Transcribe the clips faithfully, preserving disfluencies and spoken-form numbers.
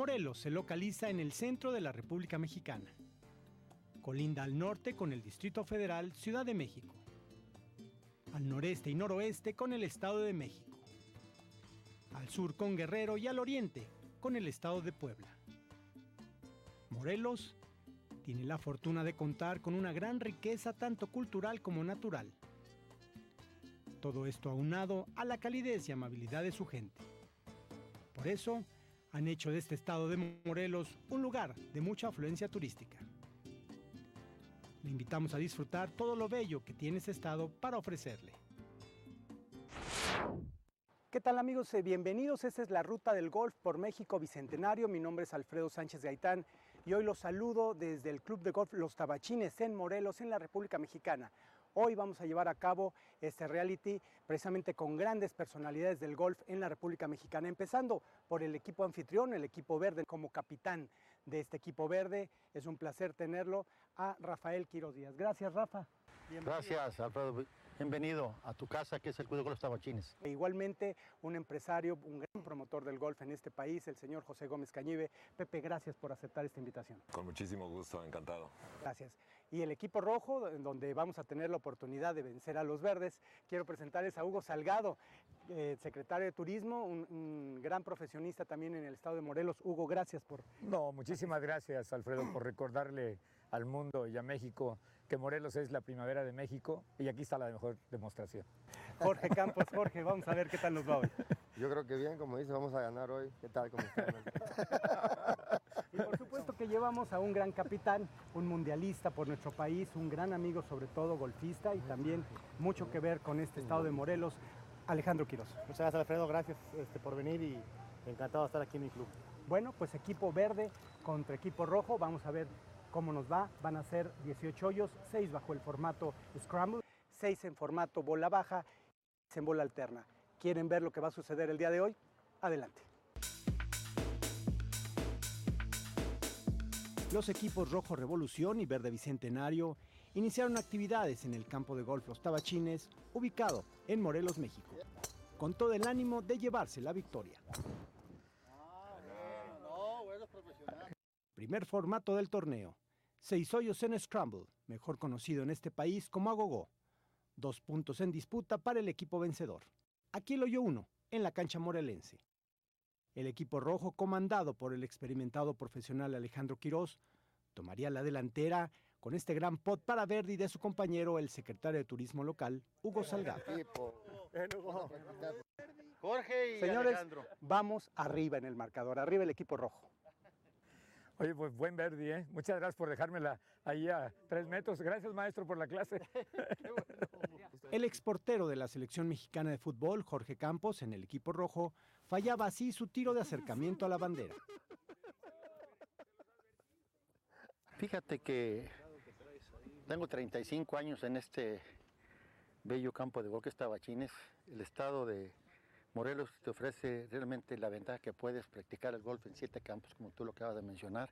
Morelos se localiza en el centro de la República Mexicana. Colinda al norte con el Distrito Federal Ciudad de México. Al noreste y noroeste con el Estado de México. Al sur con Guerrero y al oriente con el Estado de Puebla. Morelos tiene la fortuna de contar con una gran riqueza tanto cultural como natural. Todo esto aunado a la calidez y amabilidad de su gente. Por eso, han hecho de este estado de Morelos un lugar de mucha afluencia turística. Le invitamos a disfrutar todo lo bello que tiene este estado para ofrecerle. ¿Qué tal, amigos? Bienvenidos. Esta es la Ruta del Golf por México Bicentenario. Mi nombre es Alfredo Sánchez Gaitán y hoy los saludo desde el Club de Golf Los Tabachines en Morelos, en la República Mexicana. Hoy vamos a llevar a cabo este reality precisamente con grandes personalidades del golf en la República Mexicana, empezando por el equipo anfitrión, el equipo verde. Como capitán de este equipo verde, es un placer tenerlo a Rafael Quiroz Díaz. Gracias, Rafa. Bienvenido. Gracias, Alfredo. Bienvenido a tu casa, que es el Club de Golf Tabachines. E igualmente, un empresario, un gran promotor del golf en este país, el señor José Gómez Cañive. Pepe, gracias por aceptar esta invitación. Con muchísimo gusto, encantado. Gracias. Y el equipo rojo, donde vamos a tener la oportunidad de vencer a los verdes, quiero presentarles a Hugo Salgado, eh, secretario de Turismo, un, un gran profesionista también en el estado de Morelos. Hugo, gracias por... No, muchísimas gracias, Alfredo, por recordarle al mundo y a México que Morelos es la primavera de México, y aquí está la mejor demostración. Jorge Campos, Jorge, vamos a ver qué tal nos va hoy. Yo creo que bien, como dice, vamos a ganar hoy. ¿Qué tal? ¿Cómo están? Y por supuesto que llevamos a un gran capitán, un mundialista por nuestro país, un gran amigo, sobre todo golfista, y también mucho que ver con este estado de Morelos, Alejandro Quiroz. Muchas gracias, Alfredo, gracias este, por venir, y encantado de estar aquí en mi club. Bueno, pues equipo verde contra equipo rojo, vamos a ver cómo nos va. Van a ser dieciocho hoyos, seis bajo el formato Scramble, seis en formato bola baja, seis en bola alterna. ¿Quieren ver lo que va a suceder el día de hoy? Adelante. Los equipos Rojo Revolución y Verde Bicentenario iniciaron actividades en el campo de golf Los Tabachines, ubicado en Morelos, México, con todo el ánimo de llevarse la victoria. Ah, bueno, no, bueno, profesional. Primer formato del torneo, seis hoyos en Scramble, mejor conocido en este país como agogó. Dos puntos en disputa para el equipo vencedor. Aquí el hoyo uno, en la cancha morelense. El equipo rojo, comandado por el experimentado profesional Alejandro Quiroz, tomaría la delantera con este gran pot para verde y de su compañero, el secretario de Turismo local, Hugo Salgado. Jorge y señores, Alejandro, vamos arriba en el marcador, arriba el equipo rojo. Oye, pues buen verde, ¿eh? Muchas gracias por dejármela ahí a tres metros. Gracias, maestro, por la clase. El exportero de la selección mexicana de fútbol, Jorge Campos, en el equipo rojo, fallaba así su tiro de acercamiento a la bandera. Fíjate que tengo treinta y cinco años en este bello campo de golf que es Tabachines. El estado de Morelos te ofrece realmente la ventaja que puedes practicar el golf en siete campos, como tú lo acabas de mencionar.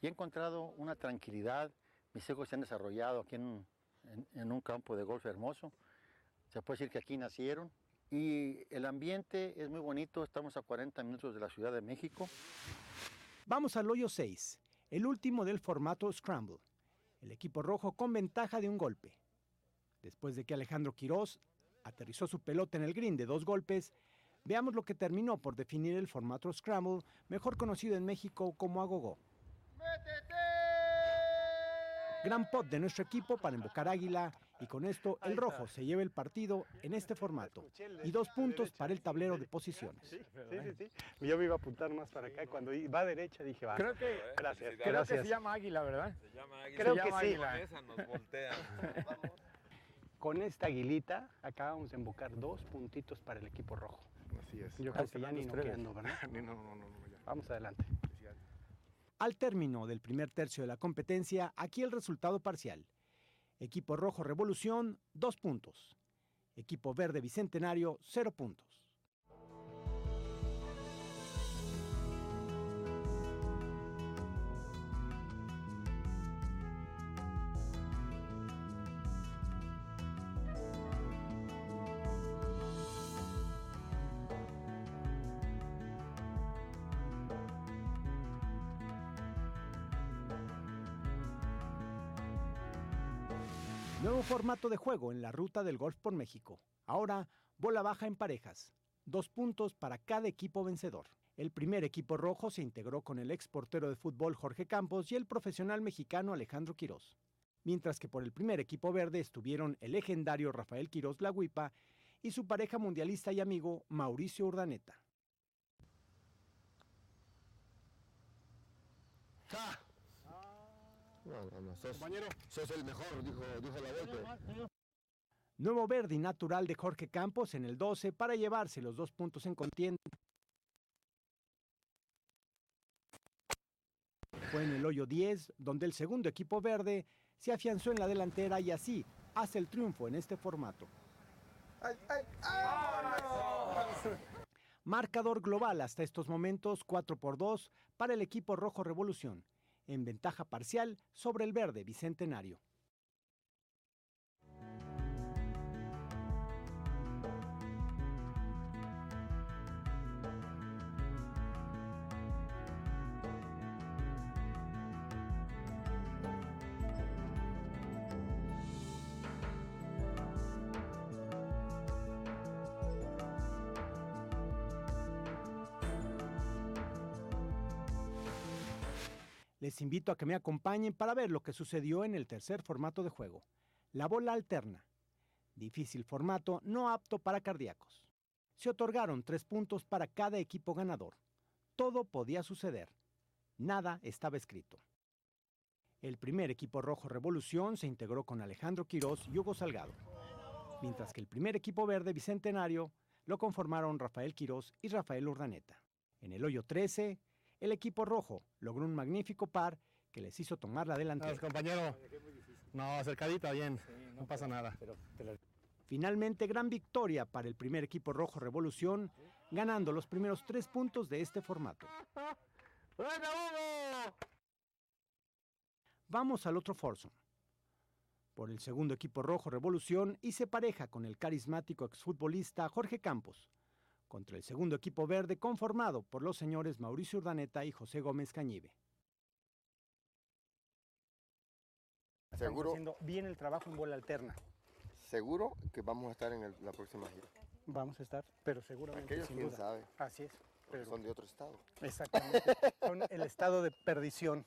Y he encontrado una tranquilidad. Mis hijos se han desarrollado aquí en, en, en un campo de golf hermoso. Se puede decir que aquí nacieron. Y el ambiente es muy bonito. Estamos a cuarenta minutos de la Ciudad de México. Vamos al hoyo seis, el último del formato Scramble. El equipo rojo con ventaja de un golpe. Después de que Alejandro Quiroz aterrizó su pelota en el green de dos golpes, veamos lo que terminó por definir el formato Scramble, mejor conocido en México como agogó. ¡Métete! Gran pot de nuestro equipo para invocar águila, y con esto el rojo se lleva el partido en este formato y dos puntos para el tablero de posiciones. Sí, sí, sí. Yo me iba a apuntar más para acá, cuando va a derecha dije va. Creo que, gracias, creo gracias. que se llama águila, ¿verdad? Se llama águila. Creo se llama que sí. Águila. Esa nos voltea. Con esta aguilita acabamos de embocar dos puntitos para el equipo rojo. Así es. Yo creo que ya ni no quedando, ¿verdad? no, no, no, no ya. Vamos adelante. Al término del primer tercio de la competencia, aquí el resultado parcial. Equipo Rojo Revolución, dos puntos. Equipo Verde Bicentenario, cero puntos. Nuevo formato de juego en la Ruta del Golf por México. Ahora, bola baja en parejas. Dos puntos para cada equipo vencedor. El primer equipo rojo se integró con el ex portero de fútbol Jorge Campos y el profesional mexicano Alejandro Quiroz. Mientras que por el primer equipo verde estuvieron el legendario Rafael Quiroz La Huipa y su pareja mundialista y amigo Mauricio Urdaneta. ¡Ja! No, no, no, sos, sos el mejor, dijo, dijo la Volpe. Nuevo verde y natural de Jorge Campos en el doce para llevarse los dos puntos en contienda. Fue en el hoyo diez, donde el segundo equipo verde se afianzó en la delantera y así hace el triunfo en este formato. Ay, ay, ay, ¡vámonos! Marcador global hasta estos momentos, cuatro por dos para el equipo Rojo Revolución, en ventaja parcial sobre el Verde Bicentenario. Les invito a que me acompañen para ver lo que sucedió en el tercer formato de juego, la bola alterna. Difícil formato, no apto para cardíacos. Se otorgaron tres puntos para cada equipo ganador. Todo podía suceder. Nada estaba escrito. El primer equipo Rojo Revolución se integró con Alejandro Quiroz y Hugo Salgado, mientras que el primer equipo Verde Bicentenario lo conformaron Rafael Quiroz y Rafael Urdaneta. En el hoyo trece... el equipo rojo logró un magnífico par que les hizo tomar la delantera. No, compañero, no, acercadita, bien, sí, no, no pasa pero, nada. Pero la... Finalmente, gran victoria para el primer equipo Rojo Revolución, ganando los primeros tres puntos de este formato. Vamos al otro foursome. Por el segundo equipo Rojo Revolución hice pareja con el carismático exfutbolista Jorge Campos, contra el segundo equipo verde conformado por los señores Mauricio Urdaneta y José Gómez Cañive. Seguro haciendo bien el trabajo en bola alterna. Seguro que vamos a estar en el, la próxima gira. Vamos a estar, pero seguramente aquellos sin duda. Sabe. Así es. Pero son de otro estado. Exactamente. Son el estado de perdición.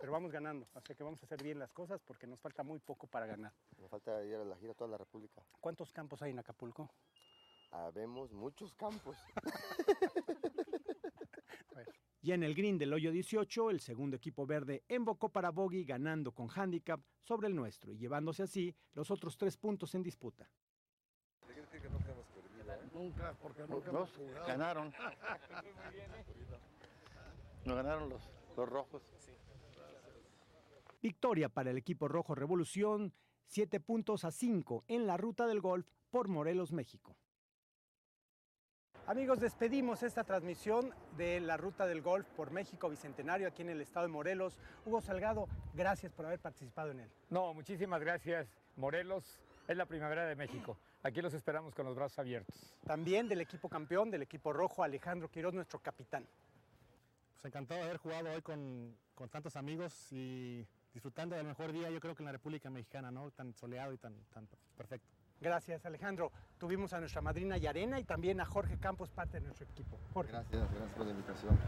Pero vamos ganando, así que vamos a hacer bien las cosas porque nos falta muy poco para ganar. Nos falta ir a la gira toda la República. ¿Cuántos campos hay en Acapulco? Habemos muchos campos. Y en el green del hoyo dieciocho, el segundo equipo verde embocó para bogey ganando con handicap sobre el nuestro y llevándose así los otros tres puntos en disputa. Nunca, porque nunca los ganaron. Nos ganaron los, los rojos. Victoria para el equipo Rojo Revolución, siete puntos a cinco en la Ruta del Golf por Morelos, México. Amigos, despedimos esta transmisión de la Ruta del Golf por México Bicentenario aquí en el estado de Morelos. Hugo Salgado, gracias por haber participado en él. No, muchísimas gracias. Morelos es la primavera de México. Aquí los esperamos con los brazos abiertos. También del equipo campeón, del equipo rojo, Alejandro Quiroz, nuestro capitán. Pues encantado de haber jugado hoy con, con tantos amigos y disfrutando del mejor día, yo creo que en la República Mexicana, ¿no? Tan soleado y tan, tan perfecto. Gracias, Alejandro. Tuvimos a nuestra madrina Yarena y también a Jorge Campos, parte de nuestro equipo. Jorge. Gracias, gracias por la invitación.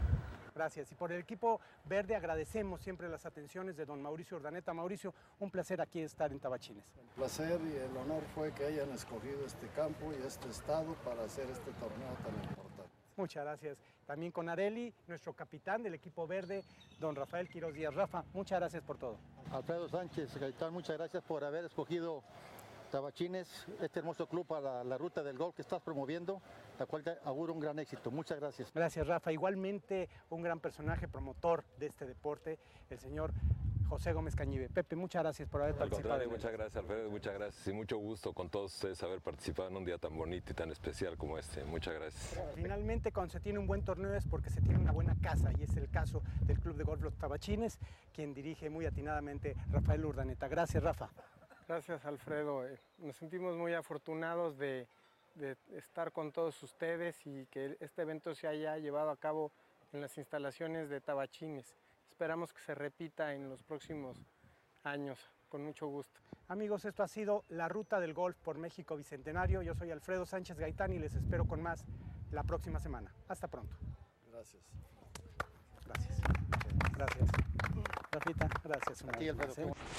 Gracias. Y por el equipo verde agradecemos siempre las atenciones de don Mauricio Urdaneta. Mauricio, un placer aquí estar en Tabachines. El placer y el honor fue que hayan escogido este campo y este estado para hacer este torneo tan importante. Muchas gracias. También con Areli, nuestro capitán del equipo verde, don Rafael Quiroz Díaz. Rafa, muchas gracias por todo. Alfredo Sánchez Gaitán, muchas gracias por haber escogido Tabachines, este hermoso club para la, la ruta del golf que estás promoviendo, la cual te auguro un gran éxito. Muchas gracias. Gracias, Rafa. Igualmente, un gran personaje promotor de este deporte, el señor José Gómez Cañive. Pepe, muchas gracias por haber Al participado. Muchas gracias, Alfredo. Muchas gracias y mucho gusto con todos ustedes haber participado en un día tan bonito y tan especial como este. Muchas gracias. Finalmente, cuando se tiene un buen torneo es porque se tiene una buena casa y es el caso del Club de Golf Los Tabachines, quien dirige muy atinadamente Rafael Urdaneta. Gracias, Rafa. Gracias, Alfredo. Nos sentimos muy afortunados de, de estar con todos ustedes y que este evento se haya llevado a cabo en las instalaciones de Tabachines. Esperamos que se repita en los próximos años, con mucho gusto. Amigos, esto ha sido la Ruta del Golf por México Bicentenario. Yo soy Alfredo Sánchez Gaitán y les espero con más la próxima semana. Hasta pronto. Gracias. Gracias. Gracias. Rafita, gracias. Una vez más, ¿eh?